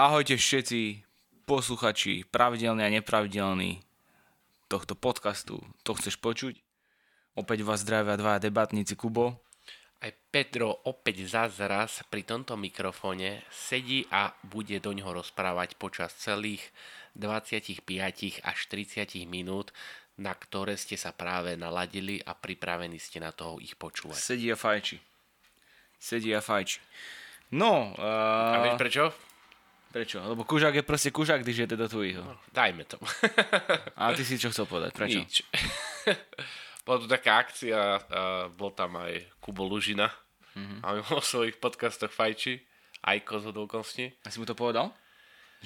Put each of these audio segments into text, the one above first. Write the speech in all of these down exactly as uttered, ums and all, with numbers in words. Ahojte všetci posluchači, pravidelní a nepravidelní tohto podcastu. To chceš počuť? Opäť vás zdravia dva debatníci Kubo. Aj Pedro opäť zazraz pri tomto mikrofóne sedí a bude do ňoho rozprávať počas celých dvadsaťpäť až tridsať minút, na ktoré ste sa práve naladili a pripravení ste na toho ich počúvať. Sedí a fajči. Sedí a fajči. No. Uh... A vieš prečo? Prečo? Lebo kužák je proste kužák, když je teda tvojho. No, dajme to. A ty si čo chcel povedať? Prečo? Nič. Bola tu taká akcia, bol tam aj Kubo Lužina. Mm-hmm. A on vo svojich podcastoch fajči. Aj koz hodolkosti. A si mu to povedal?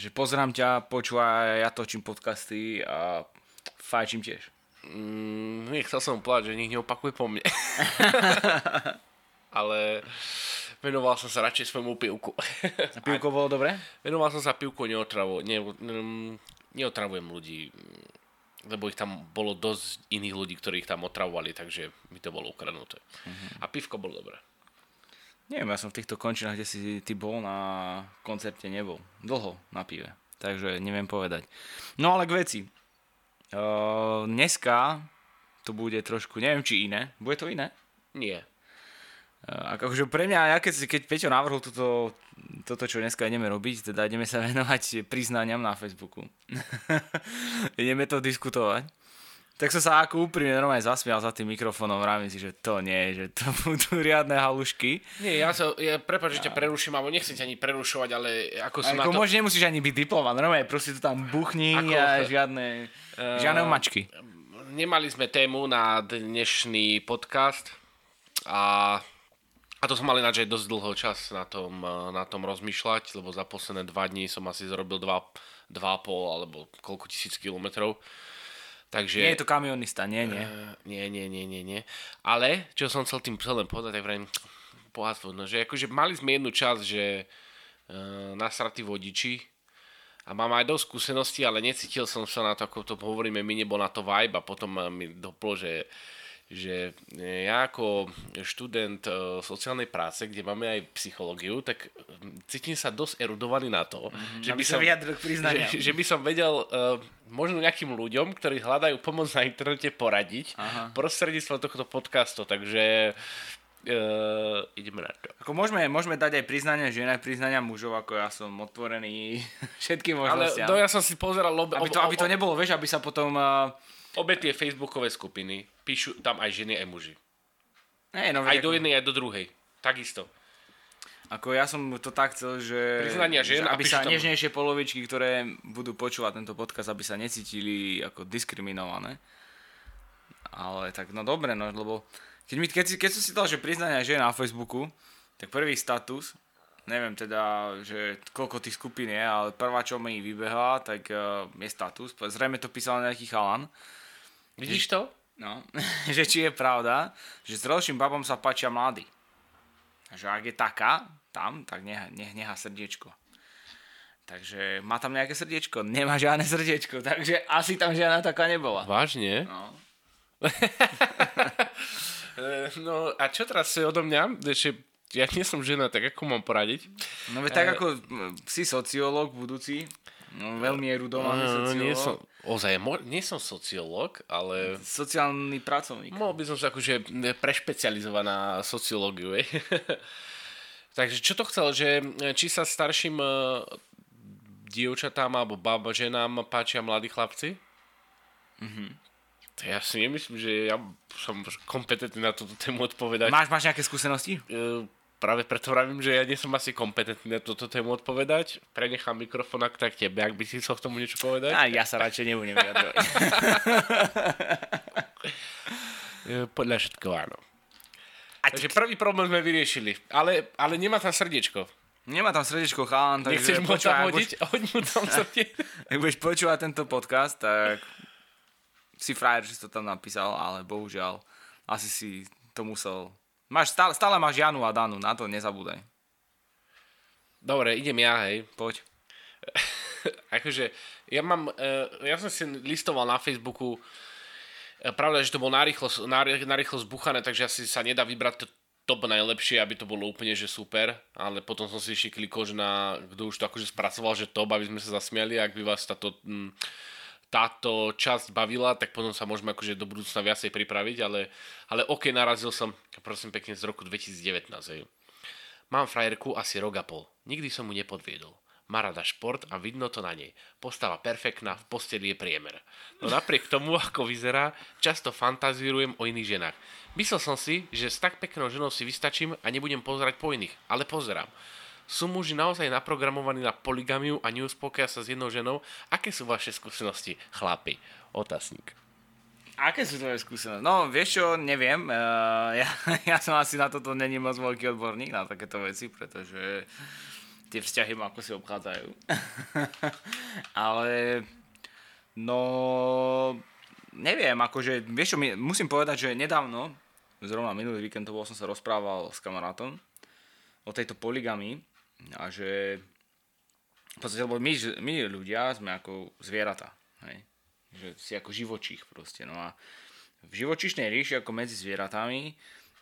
Že pozrám ťa, počúvaj, ja točím podcasty a fajčím tiež. Mm, nechcel som povedať, že nech neopakuje po mne. Ale... Venoval som sa radšej svojmu pivku. A pivko bolo dobre? Venoval som sa pivku, neotravu, ne, neotravujem ľudí, lebo ich tam bolo dosť iných ľudí, ktorí ich tam otravovali, takže mi to bolo ukradnuté. Uh-huh. A pivko bolo dobré. Neviem, ja som v týchto končinách, kde si ty bol na koncerte, nebol. Dlho na pive, takže neviem povedať. No ale k veci. Uh, dneska to bude trošku, neviem či iné. Bude to iné? Nie. Akože pre mňa, ja keď, keď Peťo navrhol toto, toto, čo dneska ideme robiť, teda ideme sa venovať priznaniam na Facebooku. Ideme to diskutovať. Tak som sa ako úprimne normálne zasmial za tým mikrofónom, vravím si, že to nie, že to budú riadne halušky. Nie, ja sa, ja, prepáč, že ťa preruším, alebo nechcem ťa ani prerušovať, ale ako som ako na to... Možno nemusíš ani byť diplomát, normálne, proste to tam buchni ako... a žiadne, uh, žiadne umačky. Nemali sme tému na dnešný podcast a... A to som mal ináč aj dosť dlho čas na tom, na tom rozmýšľať, lebo za posledné dva dní som asi zrobil dva a pol alebo koľko tisíc kilometrov. Takže... Nie je to kamionista, nie, nie. Uh, nie, nie, nie, nie, nie. Ale, čo som chcel tým celým povedať, tak vrajím pohádstvo, no, že akože mali sme jednu časť, že uh, nasratí vodiči a mám aj dosť skúseností, ale necítil som sa na to, ako to hovoríme, mi nebol na to vibe a potom mi doplo, že... že ja ako študent sociálnej práce, kde máme aj psychológiu, tak cítim sa dosť erudovaný na to, mm, že, by som, že, že by som vedel uh, možno nejakým ľuďom, ktorí hľadajú pomoc na internete, poradiť prostredníctvom tohto podcastu, takže uh, ideme na to. Ako môžeme, môžeme dať aj priznania žien, aj priznania mužov, ako ja som otvorený všetkým možnostiam. Ale ja som si pozeral... Ob, aby, to, ob, ob, aby to nebolo, vieš, aby sa potom... Uh, Obe tie facebookové skupiny píšu tam aj ženy, aj muži. Hey, no, aj do jednej, aj do druhej. Takisto. Ako ja som to tak chcel, že... Priznania žien, aby sa tam... nežnejšie polovičky, ktoré budú počúvať tento podcast, aby sa necítili ako diskriminované. Ale tak, no dobre, no, lebo... Keď, mi, keď, keď som si dal, že priznania žien na Facebooku, tak prvý status, neviem teda, že koľko tých skupín je, ale prvá, čo mi vybehla, tak uh, je status. Zrejme to písal nejaký chalan. Vidíš to? No, že či je pravda, že zrelším babom sa páčia mladí. Že ak je taká, tam, tak neha, neha srdiečko. Takže má tam nejaké srdiečko, nemá žiadne srdiečko, takže asi tam žiadna taká nebola. Vážne? No. No a čo teraz si odo mňa? Že ja nie som žena, tak ako mám poradiť? No veď tak e... ako si sociológ budúci... No, veľmi erudovaný sociológ. No, ozaj, mo- nie som sociológ, ale... Sociálny pracovník. Mohol by som sa akože prešpecializovať na sociológiu. Takže čo to chcel, že či sa starším uh, dievčatám alebo baba, ženám páčia mladí chlapci? Mhm. Ja si nemyslím, že ja som kompetentný na túto tému odpovedať. Máš, máš nejaké skúsenosti? Uh, Práve preto vravím, že ja nie som asi kompetentný na toto tému odpovedať. Prenechám mikrofón ak tak tebe, ak by si chcel k tomu niečo povedať. A ja sa radšej nebudem vyjadrovať. Podľa všetkoho áno. A takže ty... prvý problém sme vyriešili, ale, ale nemá tam srdiečko. Nemá tam srdiečko, chalán. Nechceš mu tam hodiť? Hoď mu tam srdiečko. Ak budeš počúvať tento podcast, tak si frajer, že si to tam napísal, ale bohužiaľ asi si to musel... Máš, stále, stále máš Janu a Danu, na to nezabúdaj. Dobre, idem ja, hej. Poď. Akože, ja mám, ja som si listoval na Facebooku, pravda, že to bolo narýchlo, narýchlo zbuchané, takže asi sa nedá vybrať to, top najlepšie, aby to bolo úplne, že super, ale potom som si ešte klikol, že na, kto už to akože spracoval, že top, aby sme sa zasmiali, ak by vás táto, táto časť bavila, tak potom sa môžeme akože do budúcna viacej pripraviť, ale, ale ok, narazil som, prosím pekne, z roku dvetisíc devätnásť. Hej. Mám frajerku asi rok a pol, nikdy som mu nepodviedol. Má rada šport a vidno to na nej. Postava perfektná, v posteli je priemer. No napriek tomu, ako vyzerá, často fantazírujem o iných ženách. Myslel som si, že s tak peknou ženou si vystačím a nebudem pozerať po iných, ale pozerám. Sú muži naozaj naprogramovaní na polygamiu a neuspokoja sa s jednou ženou? Aké sú vaše skúsenosti, chlapi? Otáznik. Aké sú tvoje skúsenosti? No, vieš čo, neviem. Uh, ja, ja som asi na toto není moc veľký odborník na takéto veci, pretože... tie vzťahy ma ako si obchádzajú. Ale no neviem, akože vieš čo, my, musím povedať, že nedávno, zrovna minulý víkend to bol, som sa rozprával s kamarátom o tejto poligami a že v podstate, lebo my, my ľudia sme ako zvieratá, hej? Že si ako živočích proste, no a v živočíšnej ríši ako medzi zvieratami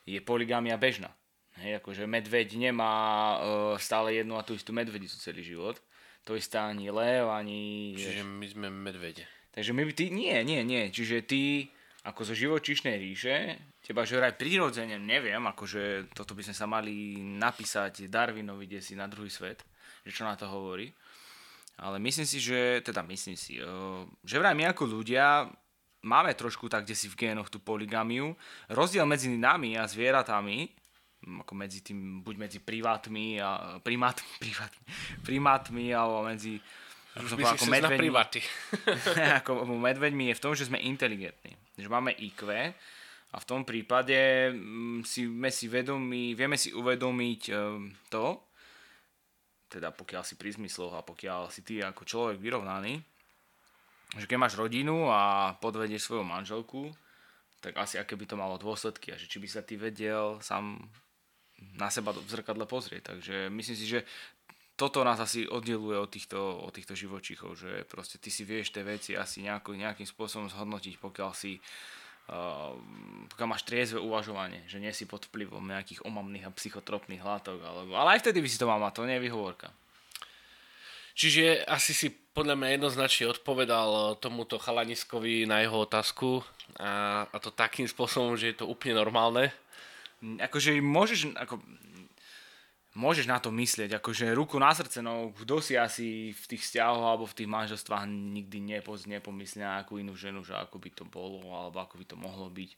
je poligamia bežná. Hej, akože medveď nemá e, stále jednu a tú istú medvedicu celý život. To istá ani lev, ani... Čiže my sme medvede. Takže my by ty... Nie, nie, nie. Čiže ty, ako zo živočíšnej ríše, teba žeraj prirodzene, neviem, akože toto by sme sa mali napísať Darwinovi, kde si na druhý svet, že čo na to hovorí. Ale myslím si, že... Teda myslím si, e, že vraj my ako ľudia máme trošku tak, kde si v génoch tú poligamiu. Rozdiel medzi nami a zvieratami... ako medzi tým, buď medzi privátmi a primát, privátmi, primátmi alebo medzi myslíš si na priváty ako medveďmi je v tom, že sme inteligentní, že máme í kvé a v tom prípade si, si vedomí, vieme si uvedomiť to, teda pokiaľ si pri zmysloch a pokiaľ si ty ako človek vyrovnaný, že keď máš rodinu a podvedieš svoju manželku, tak asi aké by to malo dôsledky a že či by sa ty vedel sám na seba v zrkadle pozrieť. Takže myslím si, že toto nás asi oddeluje od týchto, od týchto živočíchov, že proste ty si vieš tie veci asi nejaký, nejakým spôsobom zhodnotiť, pokiaľ si uh, pokiaľ máš triezve uvažovanie, že nie si pod vplyvom nejakých omamných a psychotropných látok, alebo, ale aj vtedy by si to mal mať, to nie je výhovorka. Čiže asi si podľa mňa jednoznačne odpovedal tomuto chalaniskovi na jeho otázku a, a to takým spôsobom, že je to úplne normálne. Akože môžeš, ako, môžeš na to myslieť, akože ruku na srdce, no kto si asi v tých vzťahoch alebo v tých manželstvách nikdy nepoz, nepomyslí na akú inú ženu, že ako by to bolo alebo ako by to mohlo byť.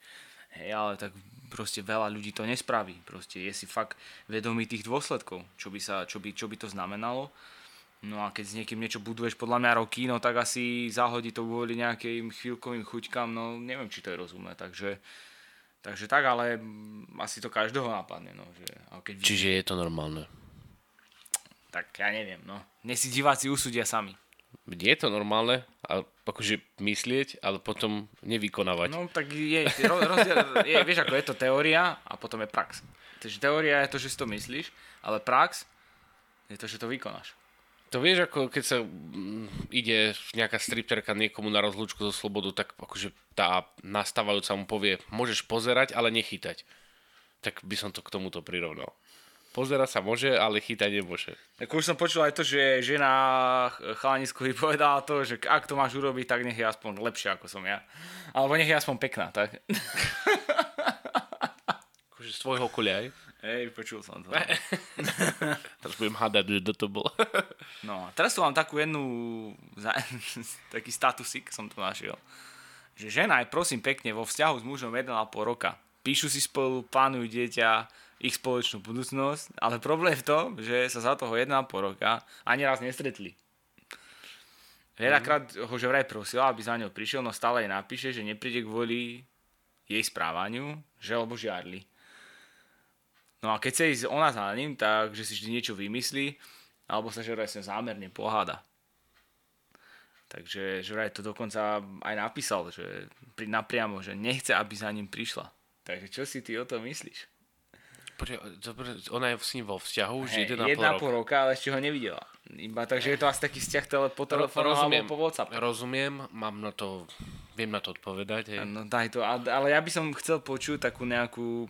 Hej, ale tak proste veľa ľudí to nespraví, proste je si fakt vedomý tých dôsledkov, čo by, sa, čo by, čo by to znamenalo. No a keď s niekým niečo buduješ podľa mňa roky, no tak asi zahodí to kvôli nejakým chvíľkovým chuťkám, no neviem, či to je rozumné, takže... Takže tak, ale asi to každého napadne, no. Že, keď čiže vidí, je to normálne? Tak ja neviem, no. Nech si diváci usúdia sami. Je to normálne, ale akože myslieť, ale potom nevykonávať. No tak je, rozdiel, je, vieš, ako je to teória a potom je prax. Takže teória je to, že si to myslíš, ale prax je to, že to vykonáš. To vieš, ako keď sa ide nejaká stripterka niekomu na rozlúčku zo slobodu, tak akože tá nastávajúca mu povie, môžeš pozerať, ale nechytať. Tak by som to k tomuto prirovnal. Pozerať sa môže, ale chytať nemôže. Tak už som počul aj to, že žena chalaniskovi povedala to, že ak to máš urobiť, tak nech je aspoň lepšia ako som ja. Alebo nech je aspoň pekná, tak? Akože z tvojho okolia aj? Hej, počul som to. Teraz budem hádať, že to bolo. No, teraz tu mám takú jednu, taký statusik som tu našiel, že žena je prosím pekne vo vzťahu s mužom jeden a pol roka. Píšu si spolu, plánujú dieťa, ich spoločnú budúcnosť, ale problém je v tom, že sa za toho jeden a pol roka ani raz nestretli. Veľakrát ho že vraj prosila, aby za ňou prišiel, no stále jej napíše, že nepríde kvôli jej správaniu, že lebo žiarli. No a keď sa ísť ona za ním, tak že si vždy niečo vymyslí, alebo sa že vraj sem zámerne poháda. Takže že vraj to dokonca aj napísal, že pri, napriamo, že nechce, aby za ním prišla. Takže čo si ty o tom myslíš? Počkaj, ona je s ním vo vzťahu už hey, jeden a pol roka. Jedna pol roka, ale ešte ho nevidela. Iba, takže je to asi taký vzťah tele, po telefónu alebo po WhatsApp. Rozumiem, mám na to, viem na to odpovedať. Hej. No daj to, ale ja by som chcel počuť takú nejakú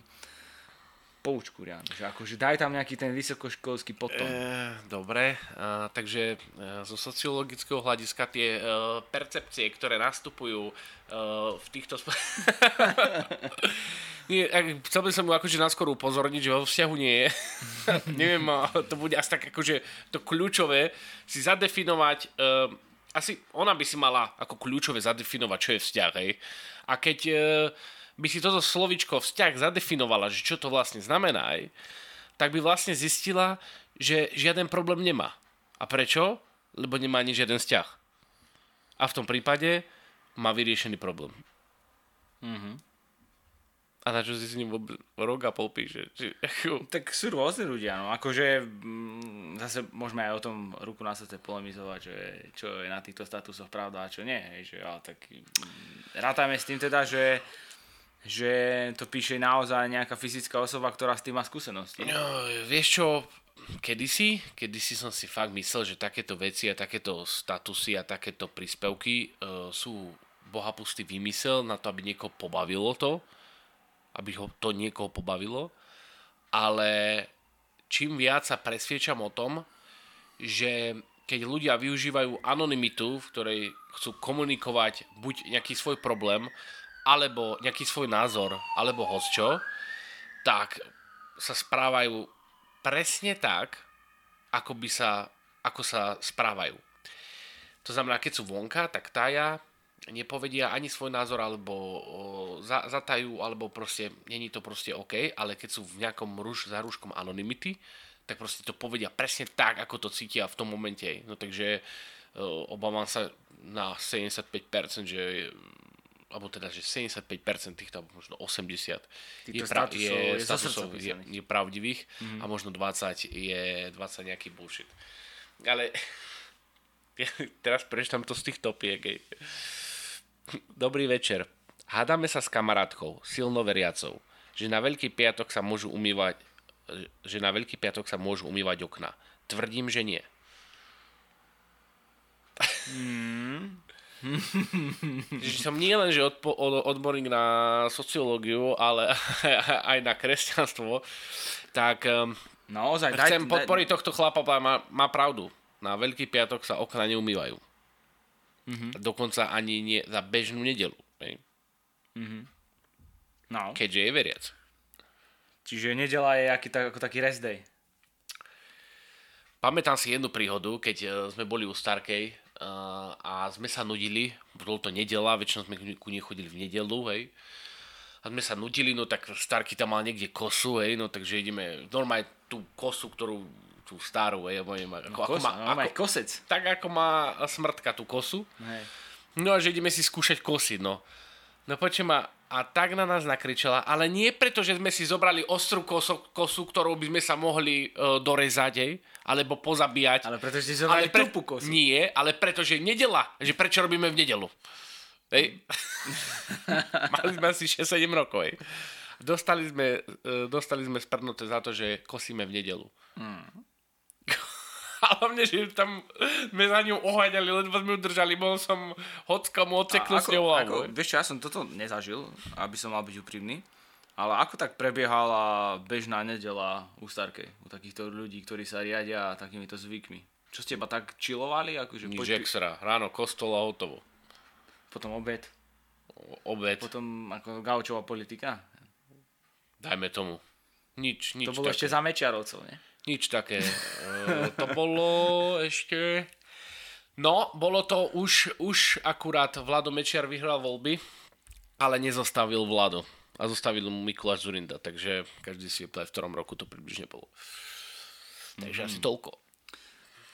poučku reálne, že akože daj tam nejaký ten vysokoškolský potom. E, dobre, a, takže a, zo sociologického hľadiska tie e, percepcie, ktoré nastupujú e, v týchto... Sp- nie, chcel by som mu akože naskoro upozorniť, že vo vzťahu nie je. Neviem, to bude asi tak akože to kľúčové si zadefinovať... E, asi ona by si mala ako kľúčové zadefinovať, čo je vzťah, hej. A keď... E, by si toto slovičko vzťah zadefinovala, že čo to vlastne znamená, aj, tak by vlastne zistila, že žiaden problém nemá. A prečo? Lebo nemá ani žiaden vzťah. A v tom prípade má vyriešený problém. Mm-hmm. A na čo si s ním rok a pol píše? Tak sú rôzne ľudia, no. Akože m, zase môžeme aj o tom ruku na srdce polemizovať, že čo je na týchto statusoch pravda a čo nie. Hej, že, ale tak m, rátame s tým teda, že že to píše naozaj nejaká fyzická osoba, ktorá s tým má skúsenosti. No, vieš čo, kedysi, kedysi som si fakt myslel, že takéto veci a takéto statusy a takéto príspevky e, sú bohapustý výmysel na to, aby niekoho pobavilo to, aby ho to niekoho pobavilo, ale čím viac sa presviečam o tom, že keď ľudia využívajú anonymitu, v ktorej chcú komunikovať buď nejaký svoj problém, alebo nejaký svoj názor, alebo hosťo, tak sa správajú presne tak, ako by sa, ako sa správajú. To znamená, keď sú vonka, tak tája, nepovedia ani svoj názor, alebo o, za, zatajú, alebo proste, není to proste OK, ale keď sú v nejakom ruž, za rúškom anonymity, tak proste to povedia presne tak, ako to cítia v tom momente. No takže o, obávam sa na sedemdesiatpäť percent, že... alebo teda, že sedemdesiatpäť percent týchto, alebo možno osemdesiat percent je, pra- je, statusov, je, je pravdivých mm-hmm. a možno dvadsať je dvadsať nejaký bullshit. Ale ja teraz prečtam to z tých topiek. Dobrý večer. Hádame sa s kamarátkou, silno veriacou, že na Veľký piatok sa môžu umývať, že na Veľký piatok sa môžu umývať okna. Tvrdím, že nie. Mm. Že som nie len, že odpo- odborník na sociológiu, ale aj na kresťanstvo, tak naozaj, chcem daj, podporiť daj, tohto chlapa, má, má pravdu. Na Veľký piatok sa okna neumývajú. Uh-huh. Dokonca ani nie za bežnú nedelu. Uh-huh. No. Keďže je veriac. Čiže nedela je aký, tak, ako taký rest day. Pamätám si jednu príhodu, keď sme boli u starkej, a sme sa nudili, bolo to nedela, väčšinou sme ku nej chodili v nedelu, hej. A sme sa nudili, no tak starky tam mal niekde kosu, hej, no takže ideme, normálne tú kosu, ktorú, tú starú, hej, neviem, ako, no, kosa, ako má, normálne ako, kosec. Tak ako má Smrtka tú kosu. Hej. No a že ideme si skúšať kosy, no. No počujem ma, a tak na nás nakričala, ale nie preto, že sme si zobrali ostrú kosu, kosu ktorou by sme sa mohli e, dorezať, hej, alebo pozabíjať. Ale preto, že si zobrali pre... tupú kosu. Nie, ale preto, že nedela, že prečo robíme v nedelu. Hej. Mali sme asi šesť sedem rokov, hej. Dostali sme, e, dostali sme sprnuté za to, že kosíme v nedelu. Mm. Ale mne, že tam sme za ňou oháňali, lebo sme ju držali, bol som hockam odseknul s ňou hlavu. Vieš čo, ja som toto nezažil, aby som mal byť úprimný, ale ako tak prebiehala bežná nedela u starkej, u takýchto ľudí, ktorí sa riadia takýmito zvykmi? Čo ste iba tak chillovali? Akože nič poď... extra, ráno kostol a hotovo. Potom obed. O, obed. Potom ako gaučová politika. Dajme tomu. Nič, nič. To bolo také. Ešte za Mečiarovcov, nie? Nič také. E, to bolo ešte... No, bolo to už, už akurát Vlado Mečiar vyhral voľby, ale nezostavil Vlado. A zostavil mu Mikuláš Zurinda, takže každý si vie, v ktorom roku to približne bolo. Takže mm. asi toľko.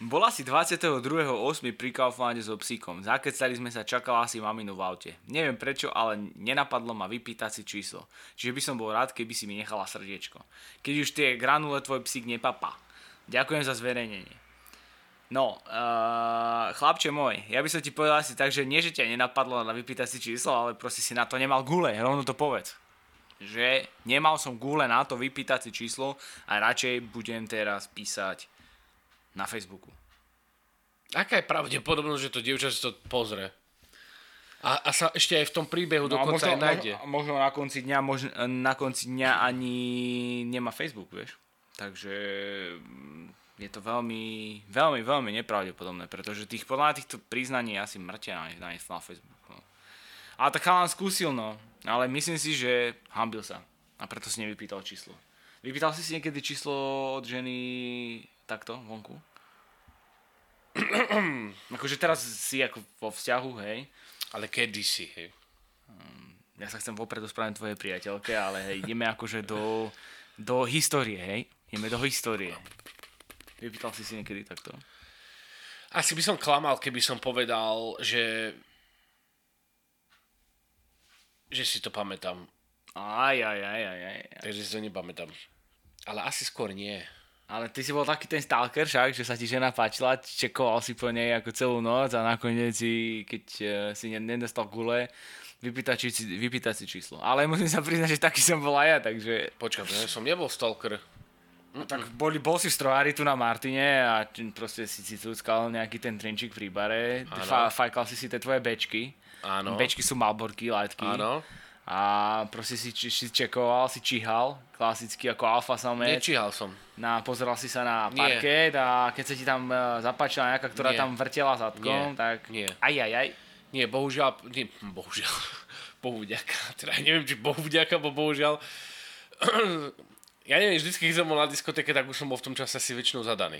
Bola si dvadsiateho druhého ôsmeho pri Kaufmane so psíkom. Zakecali sme sa, čakala si maminu v aute. Neviem prečo, ale nenapadlo ma vypýtať si číslo. Čiže by som bol rád, keby si mi nechala srdiečko. Keď už tie granule tvoj psík nepapá. Ďakujem za zverejnenie. No, uh, chlapče môj, ja by som ti povedal asi tak, že nie, že ťa nenapadlo na vypýtať si číslo, ale proste si na to nemal gule, rovno to povedz. Že nemal som gule na to vypýtať si číslo a radšej budem teraz písať na Facebooku. Aká je pravdepodobnosť, že to dievča si to pozrie? A, a sa ešte aj v tom príbehu no, dokonca možno, aj nájde. Možno na konci dňa, možno, na konci dňa ani nemá Facebook, vieš. Takže je to veľmi, veľmi, veľmi nepravdepodobné, pretože tých podľa týchto priznaní je asi mŕtia na, na Facebooku. No. Ale tak chalán skúsil, no. Ale myslím si, že hanbil sa. A preto si nevypýtal číslo. Vypýtal si si niekedy číslo od ženy takto, vonku? Akože teraz si ako vo vzťahu, hej. Ale kedysi, hej. Ja sa chcem vopred ospravedlniť tvojej priateľke, ale hej, ideme akože do, do histórie, hej. Ideme do histórie. Vypýtal si si niekedy takto? Asi by som klamal, keby som povedal, že... že si to pamätám. Aj, aj, aj, aj, aj. Takže si to nepamätám. Ale asi skôr nie. Ale ty si bol taký ten stalker však, že sa ti žena páčila, čekoval si po nej ako celú noc a nakoniec si, keď si nedostal gule, vypýtať si, vypýtať si číslo. Ale musím sa priznať, že taký som bol aj ja, takže... Počkaj, ja som nebol stalker. No, tak bol, bol si v strohári tu na Martine a proste si si cúckal nejaký ten drinčík pri bare, fa, fajkal si si tie tvoje bečky. Áno. Bečky sú malborky, lightky. Áno. A proste si, či, si čekoval, si číhal, klasicky ako alfa samec. Nečíhal som. Na, pozeral si sa na parket. Nie. A keď sa ti tam uh, zapáčila nejaká, ktorá nie. Tam vrtela zadkom, nie. Tak nie. Aj, aj, aj. Nie, bohužiaľ, nie, bohužiaľ, bohuďaka, teda neviem, či bohuďaka, bo bohužiaľ, ja neviem, vždycky, keď som bol na diskotéke, tak už som bol v tom čase asi väčšinou zadaný.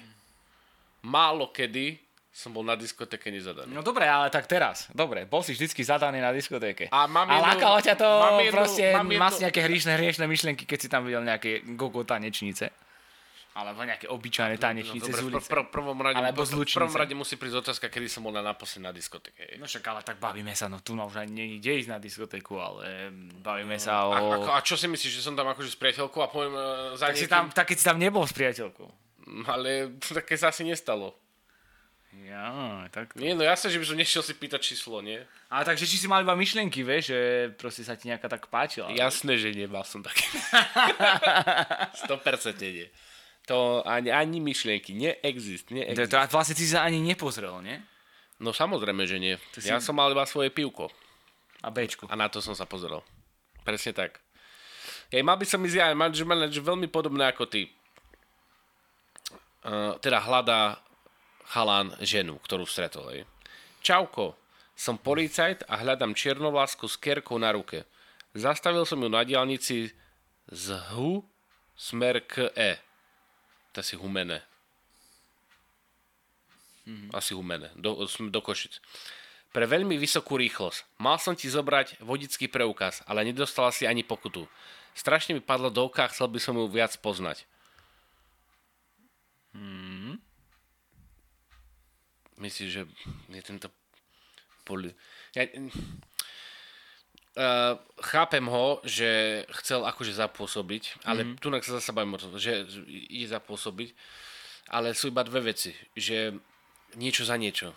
Málo kedy som bol na diskotéke nezadaný. No dobre, ale tak teraz. Dobre, bol si vždycky zadaný na diskotéke. A, mám jednu, a lákalo ťa to mám jednu, proste, mám jednu... máš nejaké hriešne, hriešne myšlenky, keď si tam videl nejaké gogo tanečnice. Alebo nejaké obyčajné tanečnice no, dobre, z ulice. Pr- pr- prvom rade, alebo z Lučnice. V prvom rade musí prísť otázka, kedy som bol na naposledy na diskotéke. No však, ale tak bavíme sa, no tu ma už ani není kde ísť na diskotéku, ale bavíme no, sa o... A, ako, a čo si myslíš, že som tam akože s priateľkou a poviem za tak niekým... Si tam, tak keď si tam nebol s priateľkou. Ale také sa asi nestalo. Ja, tak... Nie, no jasne, že by som nešiel si pýtať číslo, nie? Ale takže či si mal iba myšlienky, vieš, že proste sa ti nejaká tak páčila. Jasné, že nemal som také. sto percent nie. To ani, ani myšlienky, neexist, neexist. To, to vlastne ty sa ani nepozrel, nie? No samozrejme, že nie. Ja si... som mal iba svoje pivko. A bečku. A na to som sa pozrel. Presne tak. Hej, mal by som ísť aj management, veľmi podobné ako ty. Uh, teda hľadá... Halán ženu, ktorú stretol. Hej. Čauko, som policajt a hľadám čiernovlásku s kérkou na ruke. Zastavil som ju na diaľnici z H U smer k E. To si humene. Mm-hmm. Asi humene. Do, do Košic. Pre veľmi vysokú rýchlosť. Mal som ti zobrať vodický preukaz, ale nedostala si ani pokutu. Strašne mi padlo do oka, chcel by som ju viac poznať. Hmm... Myslím, že je tento poli... Ja... Uh, chápem ho, že chcel akože zapôsobiť, ale mm-hmm. tunak sa zase bavím, že ide zapôsobiť, ale sú iba dve veci, že niečo za niečo.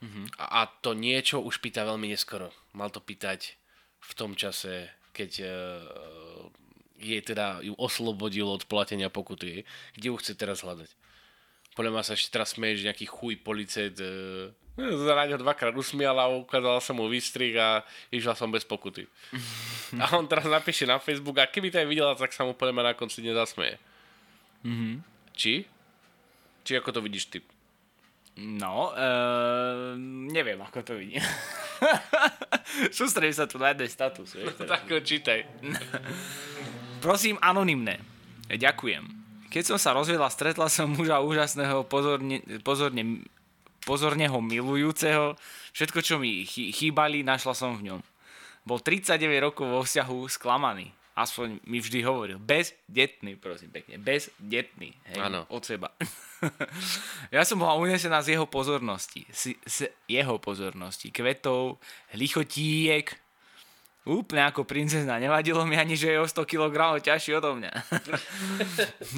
Mm-hmm. A, a to niečo už pýta veľmi neskoro. Mal to pýtať v tom čase, keď uh, jej teda ju oslobodilo od platenia pokuty. Kde ju chce teraz hľadať? Podľa ma sa ešte teraz smeje, že nejaký chuj policajt e, sa na ňo dvakrát usmiala, ukázala som mu výstrik a išla som bez pokuty. A on teraz napíše na Facebook a keby to aj videla, tak sa mu podľa ma na konci nezasmeje. Mm-hmm. Či? Či ako to vidíš ty? No, uh, neviem ako to vidím. Sústredím sa tu na jeden status. Vieš, no, tak ho čítaj. Prosím anonymné. Ďakujem. Keď som sa rozvedla, stretla som muža úžasného, pozorne, pozorne, pozorne ho milujúceho. Všetko, čo mi chýbali, našla som v ňom. Bol tridsaťdeväť rokov vo vzťahu sklamaný. Aspoň mi vždy hovoril. Bezdetný, prosím pekne. Bezdetný. Hej, od seba. Ja som bola unesená z jeho pozornosti. Z, z jeho pozornosti. Kvetov, lichotíjek. Úplne ako princezna, nevadilo mi ani, že je o sto kilogramov ťažší odo mňa.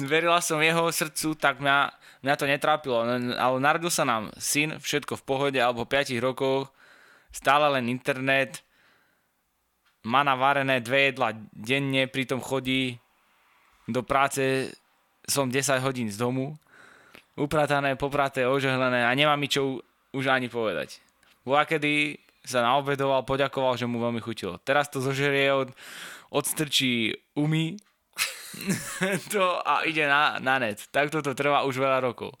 Verila som jeho srdcu, tak mňa, mňa to netrápilo, ale narodil sa nám syn, všetko v pohode, alebo piatich rokoch, stále len internet, má navarené dve jedla denne, pritom chodí do práce, som desať hodín z domu, upratané, popraté, ožehlené a nemá mi čo už ani povedať. Bola kedy... sa naobedoval, poďakoval, že mu veľmi chutilo. Teraz to zožerie, od, odstrčí umy to a ide na, na net. Takto to trvá už veľa rokov.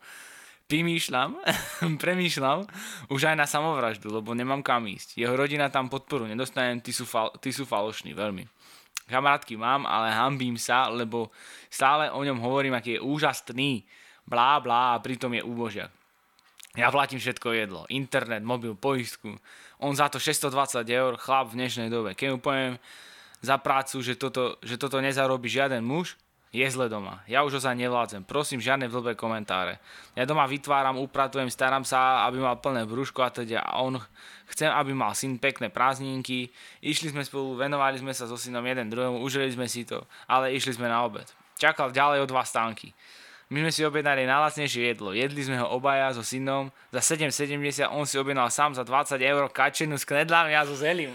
Vymýšľam, premýšľam už aj na samovraždu, lebo nemám kam ísť. Jeho rodina tam podporu nedostanem, ty sú, fal, ty sú falošní, veľmi. Kamarátky mám, ale hanbím sa, lebo stále o ňom hovorím, aký je úžasný, blá, blá, a pritom je úbožiak. Ja platím všetko jedlo, internet, mobil, poistku. On za to šesťstodvadsať eur, chlap v dnešnej dobe. Keď mu poviem za prácu, že toto, že toto nezarobí žiaden muž, je zle doma. Ja už ho sa nevládzem. Prosím, žiadne blbé komentáre. Ja doma vytváram, upratujem, starám sa, aby mal plné brúško a teda. A on, chcem, aby mal syn pekné prázdninky. Išli sme spolu, venovali sme sa so synom jeden druhému, užili sme si to, ale išli sme na obed. Čakal ďalej o dva stánky. My sme si objednali najlacnejšie jedlo. Jedli sme ho obaja so synom za sedem sedemdesiat, on si objednal sám za dvadsať eur kačenu s knedlami a so zelím.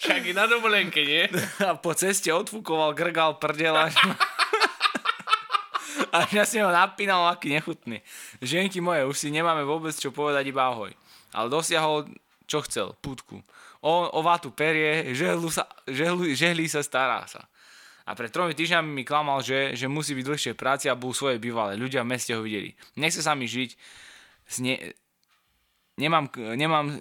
Však i na dovolenke, nie? A po ceste odfúkoval, grgal, prdel až... A ja si ho napínal, aký nechutný. Žienky moje, už si nemáme vôbec čo povedať, iba ahoj. Ale dosiahol, čo chcel, pútku. On o vátu perie, žehlu sa, žehlu, žehlí sa, stará sa. A pred tromi týždňami mi klamal, že, že musí byť dlhšie práci a bol svoje bývalé. Ľudia v meste ho videli. Nechce sa mi žiť. Ne... Nemám, nemám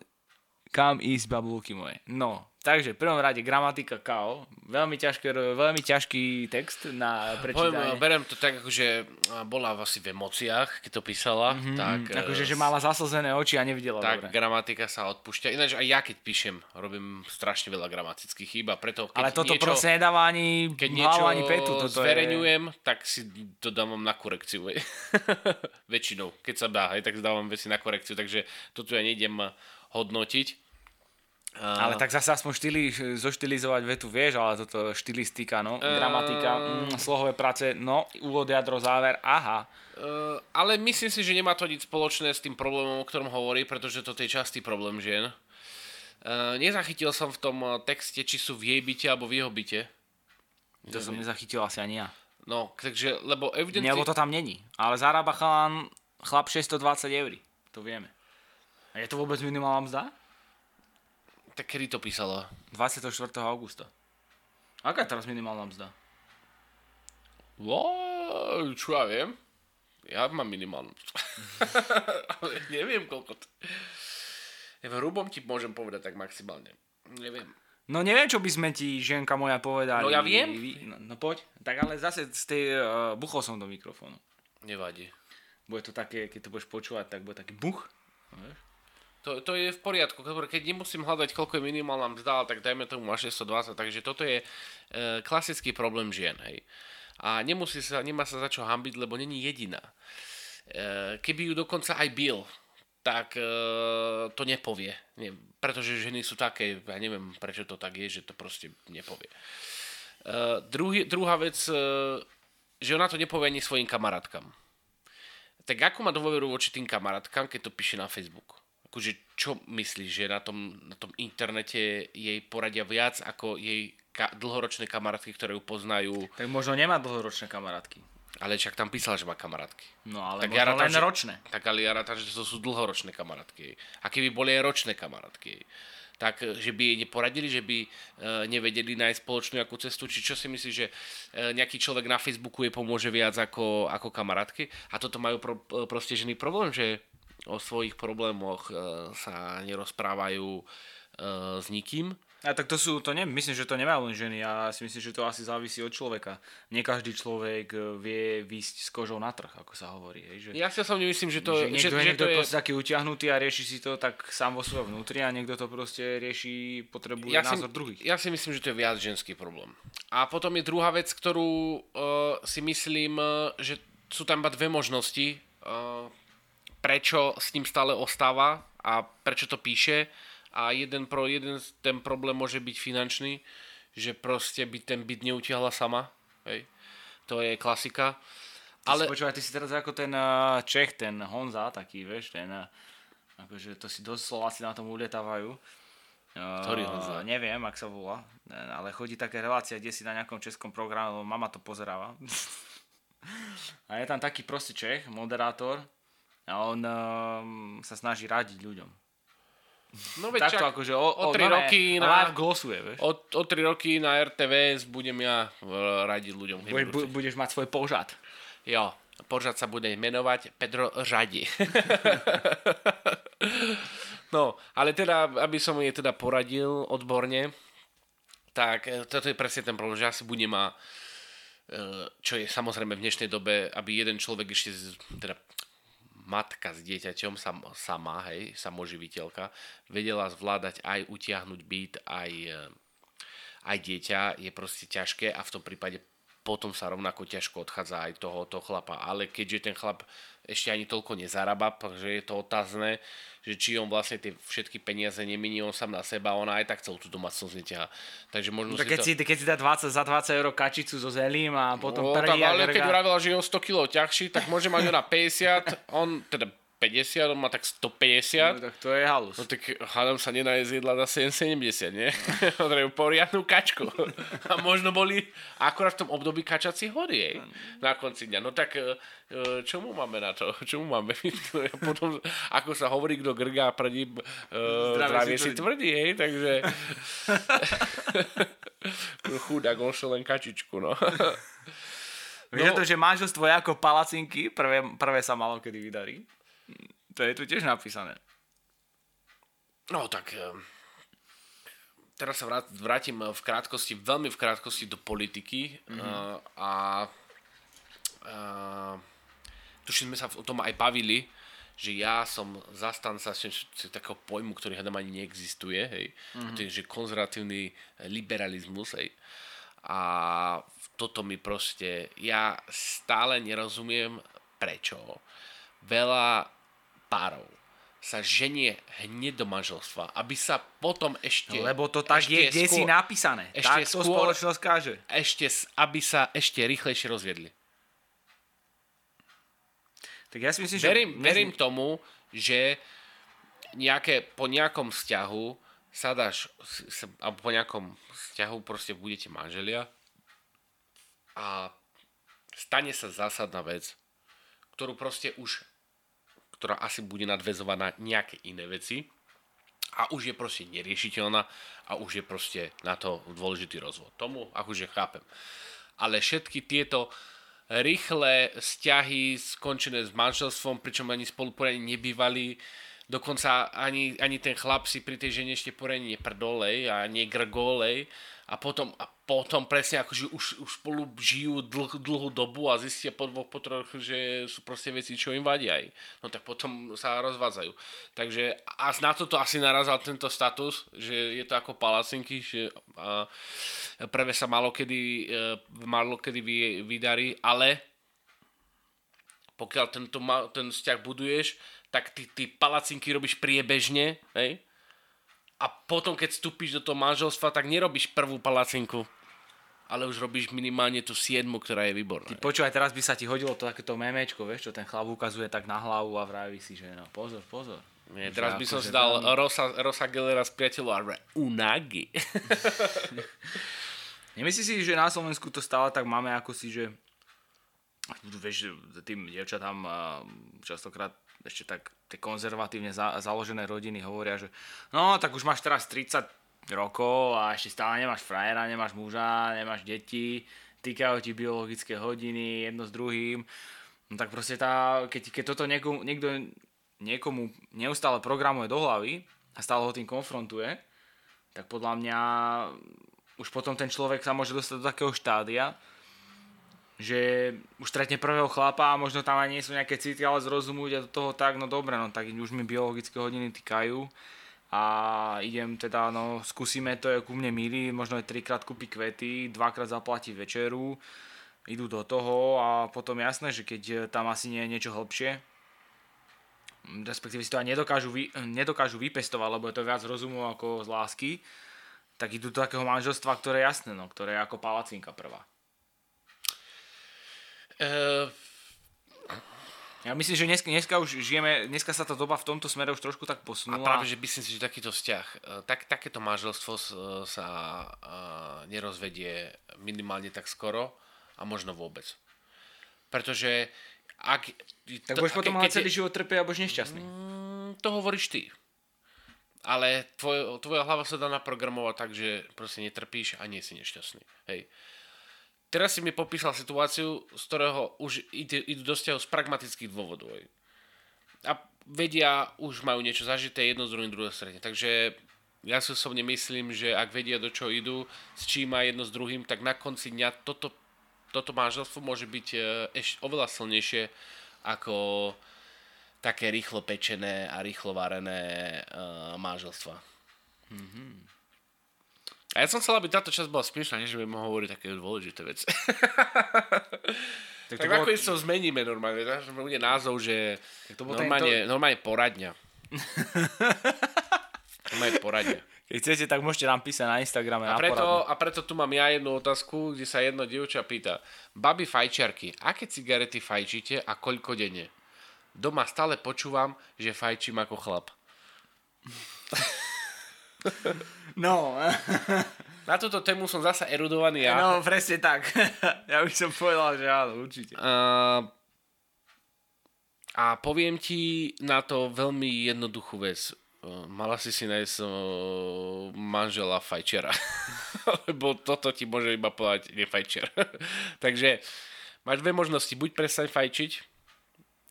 kam ísť, babulky moje. No, takže v prvom rade gramatika ká ó. Veľmi ťažký, veľmi ťažký text na prečítanie. Beriem to tak, akože bola asi v emóciách, keď to písala. Mm-hmm. Tak, akože, že mala zaslzené oči a nevidela. Tak, dobre. Gramatika sa odpúšťa. Ináč aj ja, keď píšem, robím strašne veľa gramatických chýb. Preto, ale toto niečo, proste nedáva ani hlavu, ani petu. Keď niečo zverejňujem, je... tak si to dávam na korekciu. Väčšinou, keď sa dá, aj tak dávam veci na korekciu. Takže toto ja nejdem hodnotiť. Ale tak zase aspoň štili, zoštilizovať vetu vieš, ale toto štilistika, no, uh, gramatika, mm, slohové práce, no, úvod, jadro, záver, aha. Uh, ale myslím si, že nemá to nič spoločné s tým problémom, o ktorom hovorí, pretože toto je častý problém žien. Uh, nezachytil som v tom texte, či sú v jej byte alebo v jeho byte. To som nezachytil asi ani ja. No, takže, lebo evidentne... Lebo to tam není, ale zarába chalán, chlap šesťstodvadsať eur, to vieme. A je to vôbec minimálna mzda? Tak kedy to písalo? dvadsiateho štvrtého augusta. Aká teraz minimálna mzda? No, čo ja viem. Ja mám minimálnu. Ale neviem, koľko to... V hrubom ti môžem povedať tak maximálne. Neviem. No neviem, čo by sme ti, ženka moja, povedali. No ja viem. No, no poď. Tak ale zase z tej... Uh, buchol som do mikrofónu. Nevadí. Bude to také, keď to budeš počúvať, tak bude taký buch. Vieš? To, to je v poriadku, keď nemusím hľadať, koľko je minimálna mzda, tak dajme tomu až šesťstodvadsať, takže toto je e, klasický problém žien, hej. A nemusí sa, nemá sa za čo hanbiť, lebo není jediná. E, keby ju dokonca aj bil, tak e, to nepovie, ne, pretože ženy sú také, ja neviem, prečo to tak je, že to proste nepovie. E, druhý, druhá vec, e, že ona to nepovie ani svojim kamarátkam. Tak ako má dôveru voči tým kamarátkam, keď to píše na Facebooku? Akože, čo myslíš, že na tom, na tom internete jej poradia viac ako jej ka- dlhoročné kamarátky, ktoré ju poznajú? Tak možno nemá dlhoročné kamarátky. Ale však tam písala, že má kamarátky. No ale tak možno ja rátam, len že, ročné. Tak ale ja rátam, že to sú dlhoročné kamarátky. A keby boli aj ročné kamarátky, tak že by jej neporadili, že by e, nevedeli nájsť spoločnú jakú cestu? Či čo si myslíš, že e, nejaký človek na Facebooku jej pomôže viac ako, ako kamarátky? A toto majú pro, proste ženy problém, že... o svojich problémoch e, sa nerozprávajú e, s nikým. A tak to sú, to ne, myslím, že to nemajú len ženy. Ja si myslím, že to asi závisí od človeka. Nie každý človek vie výjsť s kožou na trh, ako sa hovorí. Hej, že, ja si osobne myslím, že to, že niekto, že, niekto že to je... proste taký utiahnutý a rieši si to tak sám vo svojom vnútri a niekto to proste rieši, potrebuje ja názor si, druhých. Ja si myslím, že to je viac ženský problém. A potom je druhá vec, ktorú e, si myslím, že sú tam iba dve možnosti, e, prečo s ním stále ostáva a prečo to píše. A jeden, pro, jeden ten problém môže byť finančný, že proste by ten byt neutiahla sama. Hej. To je klasika. Ale... Si, počúvaj, ty si teraz ako ten Čech, ten Honza taký, vieš, ten, akože to si dosť Slováci na tom uletávajú. Ktorý Honza? Uh, neviem, ak sa volá, ale chodí také relácie, kde si na nejakom českom programe, lebo mama to pozeráva. A je tam taký proste Čech, moderátor, a on um, sa snaží radiť ľuďom. No veď takto čak, akože o, o, o tri roky na, na glosuje, vieš. O, o tri roky na er té vé es budem ja radiť ľuďom. Bude, bu, budeš mať svoj požad. Jo, požad sa bude menovať Pedro Žadi. No, ale teda, aby som jej teda poradil odborne, tak toto je presne ten problém, že asi bude ma, čo je samozrejme v dnešnej dobe, aby jeden človek ešte teda matka s dieťaťom sam, sama, hej, samoživiteľka, vedela zvládať aj utiahnuť byt, aj, aj dieťa, je proste ťažké a v tom prípade potom sa rovnako ťažko odchádza aj tohoto chlapa. Ale keďže ten chlap ešte ani toľko nezarába, že je to otázne, že či on vlastne tie všetky peniaze neminí on sám na seba, ona aj tak celú tú domácnosť neťahá. Takže možno no, si keď to... Si, keď si dá dvadsať, za dvadsať eur kačicu so zelím a potom... No, tam, ale keď vravila, že je o sto kilogramov ťažší, tak môže mať ona päťdesiat, on teda päťdesiat, on má tak stopäťdesiat. No tak to je halus. No tak hádam sa nenajesť jedla za sedemsto sedemdesiat, nie? Odrejú poriadnu kačku. A možno boli akorát v tom období kačací hody, jej, na konci dňa. No tak čomu máme na to? Čomu máme? Potom, ako sa hovorí, kto grgá prdí, zdravie si tvrdí, hej? Takže... Chudák, on šel len kačičku, no. Vieš to, že manželstvo je ako palacinky, prvé, prvé sa malo kedy vydarí. To je tu tiež napísané. No tak teraz sa vrátim v krátkosti, veľmi v krátkosti do politiky, mm-hmm. a, a tuším, sme sa o tom aj bavili, že ja som zastanca takého pojmu, ktorý hádam ani neexistuje, hej. Mm-hmm. To je, že konzervatívny liberalizmus, hej. A toto mi proste, ja stále nerozumiem prečo. Veľa párov sa ženie hneď do manželstva, aby sa potom ešte... Lebo to tak je, kde si napísané. Tak to spoločnosť káže. Ešte, aby sa ešte rýchlejšie rozviedli. Tak ja si myslím, verím, že... Verím tomu, že nejaké, po nejakom vzťahu sa dáš, alebo po nejakom vzťahu proste budete manželia a stane sa zásadná vec, ktorú proste už... ktorá asi bude nadväzovaná nejaké iné veci a už je proste neriešiteľná a už je proste na to dôležitý rozvod. Tomu akože chápem. Ale všetky tieto rýchle vzťahy skončené s manželstvom, pričom ani spolu poriadne nebývali, dokonca ani, ani ten chlap si pri tej žene ešte poriadne neprdolej a negrgolej a potom, a potom presne akože už, už spolu žijú dlh, dlhú dobu a zistia po dvoch, po troch, že sú proste veci, čo im vadia aj. No tak potom sa rozvádzajú. Takže a na toto asi narazal tento status, že je to ako palacinky, že a, prvé sa malo kedy, malo kedy vy, vydarí, ale pokiaľ tento, ten vzťah buduješ, tak ty, ty palacinky robíš priebežne, hej? A potom, keď vstúpiš do toho manželstva, tak nerobíš prvú palacinku, ale už robíš minimálne tú siedmu, ktorá je výborná. Ty počúvaj, teraz by sa ti hodilo to takéto memečko, vieš, čo ten chlap ukazuje tak na hlavu a vraví si, že no pozor, pozor. Nie, teraz by som si dal Rosa, Rosa Gellera z Priateľov a vraví, unagi. Nemyslíš si, že na Slovensku to stále tak máme, ako si, že vieš, tým dievčatám častokrát ešte tak tie konzervatívne za, založené rodiny hovoria, že no, tak už máš teraz tridsať rokov a ešte stále nemáš frajera, nemáš muža, nemáš deti, týkajú ti biologické hodiny, jedno s druhým. No tak proste tá, keď, keď toto niekomu, niekto niekomu neustále programuje do hlavy a stále ho tým konfrontuje, tak podľa mňa už potom ten človek sa môže dostať do takého štádia, že už stretne prvého chlapa a možno tam aj nie sú nejaké city, ale zrozumúť a do toho tak, no dobre, no tak už mi biologické hodiny týkajú a idem teda, no skúsime, to je ku mne milý, možno je trikrát kúpi kvety, dvakrát zaplatí večeru, idú do toho a potom jasné, že keď tam asi nie je niečo hlbšie, respektíve si to aj nedokážu, vy, nedokážu vypestovať, lebo je to viac rozumu ako z lásky, tak idú do takého manželstva, ktoré je jasné, no, ktoré je ako palacinka prvá. Uh... Ja myslím, že dneska, dneska už žijeme, dneska sa tá doba v tomto smere už trošku tak posunula. A práve, že myslím si, že takýto vzťah, tak, takéto manželstvo sa uh, nerozvedie minimálne tak skoro a možno vôbec. Pretože ak... Tak to, budeš potom ale celý život trpieť a budeš nešťastný. To hovoríš ty. A ale tvoj, tvoja hlava sa dá naprogramovať tak, že proste netrpíš a nie si nešťastný. Hej. Teraz si mi popísal situáciu, z ktorého už idú do vzťahu z pragmatických dôvodov. Hej. A vedia, už majú niečo zažité, jedno z druhým druhé stretne. Takže ja si osobne myslím, že ak vedia, do čoho idú, s čím má jedno s druhým, tak na konci dňa toto, toto manželstvo môže byť ešte oveľa silnejšie ako také rýchlo pečené a rýchlo varené uh, manželstva. Mm-hmm. A ja som chcel, aby táto časť bola smiešná, než by mohol hovoriť také dôležité veci. Tak, tak bolo... ako to zmeníme normálne. To bude názov, že normálne, tento... normálne poradňa. normálne poradňa. Keď chcete, tak môžete nám písať na Instagrame a na preto, poradňu. A preto tu mám ja jednu otázku, kde sa jedno dievča pýta. Babi fajčiarky, aké cigarety fajčíte a koľko denne? Doma stále počúvam, že fajčím ako chlap. No. Na túto tému som zasa erudovaný ja. No, presne tak. Ja už som povedal, že áno, určite. A, a poviem ti na to veľmi jednoduchú vec. Mala si si nájsť manžela fajčera. Lebo toto ti môže iba povedať nefajčer. Takže máš dve možnosti. Buď prestaň fajčiť.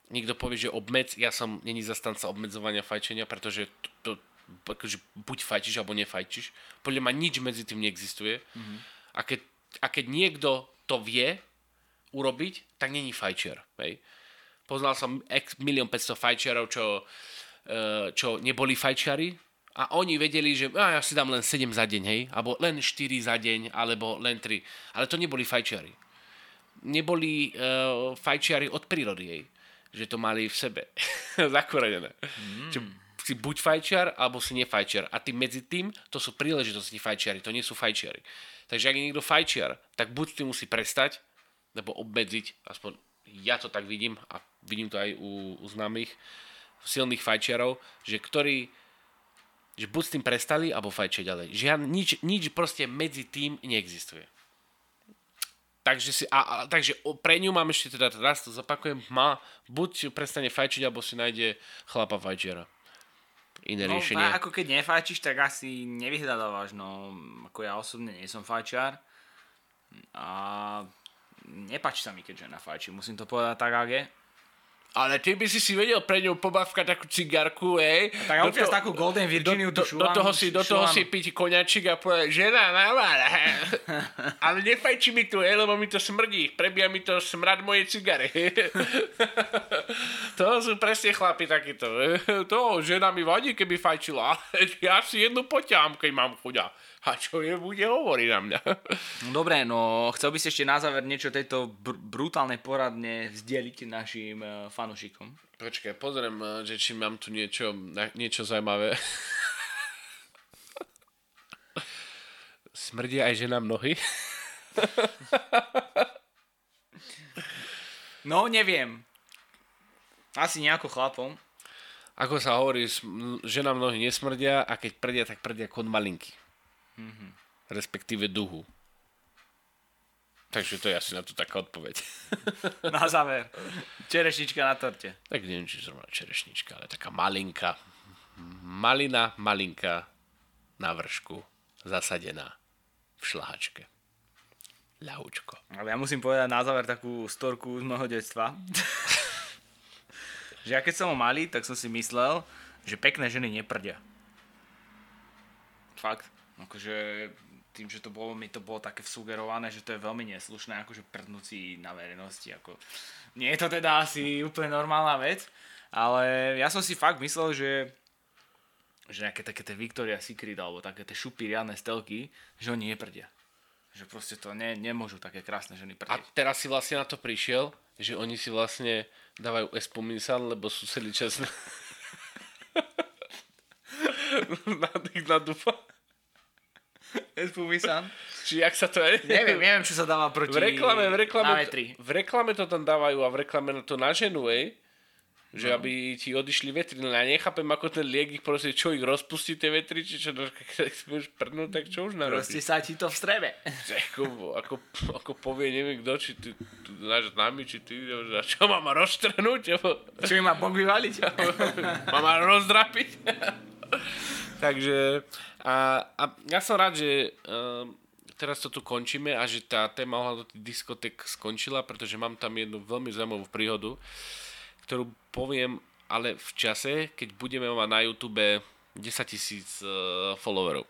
Niekto povie, že obmedz, ja som není zastanca obmedzovania fajčenia, pretože to, to, buď fajčiš, alebo nefajčiš. Podľa ma nič medzi tým neexistuje. Mm-hmm. A, keď, a keď niekto to vie urobiť, tak není fajčiar. Hej. Poznal som ex, milión päťsto fajčiarov, čo, čo neboli fajčiari a oni vedeli, že ja si dám len sedem za deň, hej, alebo len štyri za deň, alebo len tri. Ale to neboli fajčiari. Neboli uh, fajčiari od prírody, hej. Že to mali v sebe zakorenené. Mm. Čiže si buď fajčiar, alebo si nefajčiar. A ty medzi tým, to sú príležitosti fajčiari, to nie sú fajčiari. Takže ak je niekto fajčiar, tak buď ty musí prestať, alebo obmedziť, aspoň ja to tak vidím a vidím to aj u, u známych silných fajčiarov, že ktorí že buď s tým prestali, alebo fajčia ďalej. Žiadne, nič, nič proste medzi tým neexistuje. Takže, si, a, a, takže pre ňu mám ešte teda, raz to zopakujem, má buď prestane fajčiť, alebo si nájde chlapa fajčiara. Iné no, riešenie. Ako keď nefajčíš, tak asi nevyhľadávaš. No, ako ja osobne nie som fajčiar. A nepáči sa mi, keď žena fajčí. Musím to povedať tak, ak je. Ale ty by si si vedel pre ňou pobavkať takú cigarku, hej. Tak ja občas takú Golden Virginiu do, do, šulam, do toho si, do toho si piť koňačik a povedať, žena, naváľa. Ale nefajči mi tu, hej, lebo mi to smrdí. Prebíja mi to smrad moje cigary. To sú presne chlapi takýto. To žena mi vadí, keby fajčila. Ja si jednu poťám, keď mám chuda. A čo je, bude hovoriť na mňa. Dobre, no chcel by si ešte na záver niečo tejto br- brutálnej poradne vzdieliť našim uh, fanúšikom. Počkaj, pozriem, že či mám tu niečo, niečo zaujímavé. Smrdia aj žena nohy. No, neviem. Asi nejako chlapom. Ako sa hovorí, žena nohy nesmrdia a keď prdia, tak prdia kon malinky. Mm-hmm. Respektíve duhu. Takže to je asi na to taká odpoveď. Na záver. Čerešnička na torte. Tak neviem, či zrovna čerešnička, ale taká malinka. Malina, malinka na vršku, zasadená v šlahačke. Ľahučko. Ale ja musím povedať na záver takú storku z môjho detstva. Že ja keď som ho malý, tak som si myslel, že pekné ženy neprdia. Fakt. Akože tým, že to bolo, mi to bolo také vsugerované, že to je veľmi neslušné, akože prdnúť si na verejnosti. Ako... Nie je to teda asi úplne normálna vec, ale ja som si fakt myslel, že, že nejaké také tie Victoria's Secret alebo také tie šupy riadne stelky, že oni neprdia. Že proste to ne, nemôžu také krásne ženy prdiť. A teraz si vlastne na to prišiel, že oni si vlastne dávajú espomínsan, lebo sú celý čas na... na tých nadúfach. Espumísan. Či jak sa to je? Neviem, neviem, čo sa dáva proti v reklame, v reklame, na vetri. V reklame to tam dávajú a v reklame to naženú, ej. Že no. Aby ti odišli vetriny. Ja nechápem, ako ten liek ich proste, čo ich rozpustí tie vetri, či čo, keď si budeš prnúť, tak čo už narobí? Proste sa ti to vstrebe. Ako, ako, ako povie, neviem kto, či ty, ty náš známy, či ty, čo mám roztrhnúť? Čo mi má Boh vyvaliť? Mám ma rozdrapiť? Takže a, a ja som rád, že um, teraz to tu končíme a že tá téma ohľadom diskotek skončila, pretože mám tam jednu veľmi zaujímavú príhodu, ktorú poviem ale v čase, keď budeme mať na YouTube desaťtisíc uh, followerov.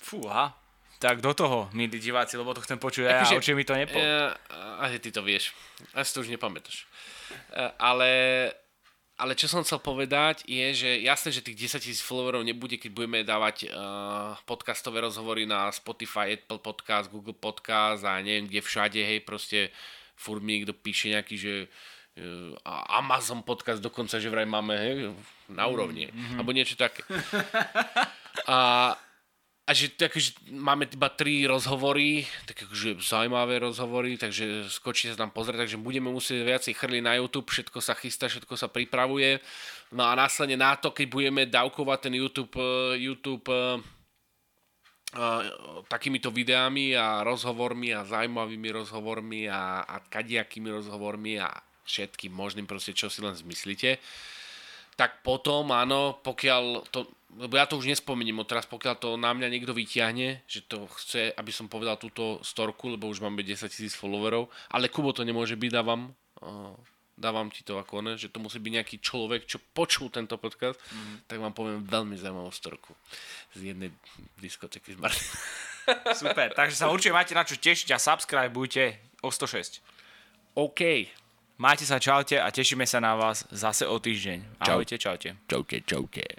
Fúha. Tak do toho, milí diváci, lebo to chcem počuť aj ja, oči mi to nepo... Uh, aj ty to vieš, aj si to už nepamätáš. Uh, ale, ale čo som chcel povedať je, že jasné, že tých desaťtisíc followerov nebude, keď budeme dávať uh, podcastové rozhovory na Spotify, Apple Podcast, Google Podcast a neviem kde všade, hej, proste furt mi niekto píše nejaký, že uh, Amazon Podcast dokonca, že vraj máme, hej, na úrovni, mm-hmm. alebo niečo také. A... A že takže máme iba tri rozhovory, také akože zaujímavé rozhovory, takže skočí sa tam pozrieť, takže budeme musieť viacej chrliť na YouTube, všetko sa chystá, všetko sa pripravuje. No a následne na to, keď budeme dávkovať ten YouTube, YouTube uh, uh, takýmito videami a rozhovormi a zaujímavými rozhovormi a, a kadiakými rozhovormi a všetkým možným, proste čo si len zmyslíte, tak potom áno, pokiaľ to... Lebo ja to už nespomeniem od teraz, pokiaľ to na mňa niekto vyťahne, že to chce, aby som povedal túto storku, lebo už máme desaťtisíc followerov, ale Kubo to nemôže byť, dávam, dávam ti to ako ne, že to musí byť nejaký človek, čo počul tento podcast, mm. tak vám poviem veľmi zaujímavú storku z jednej diskoteky z Martina. Super, takže sa určite máte na čo tešiť a subscribeujte o sto šesť. OK. Majte sa, čaute a tešíme sa na vás zase o týždeň. Ahojte, čaute. Čaute, čaute.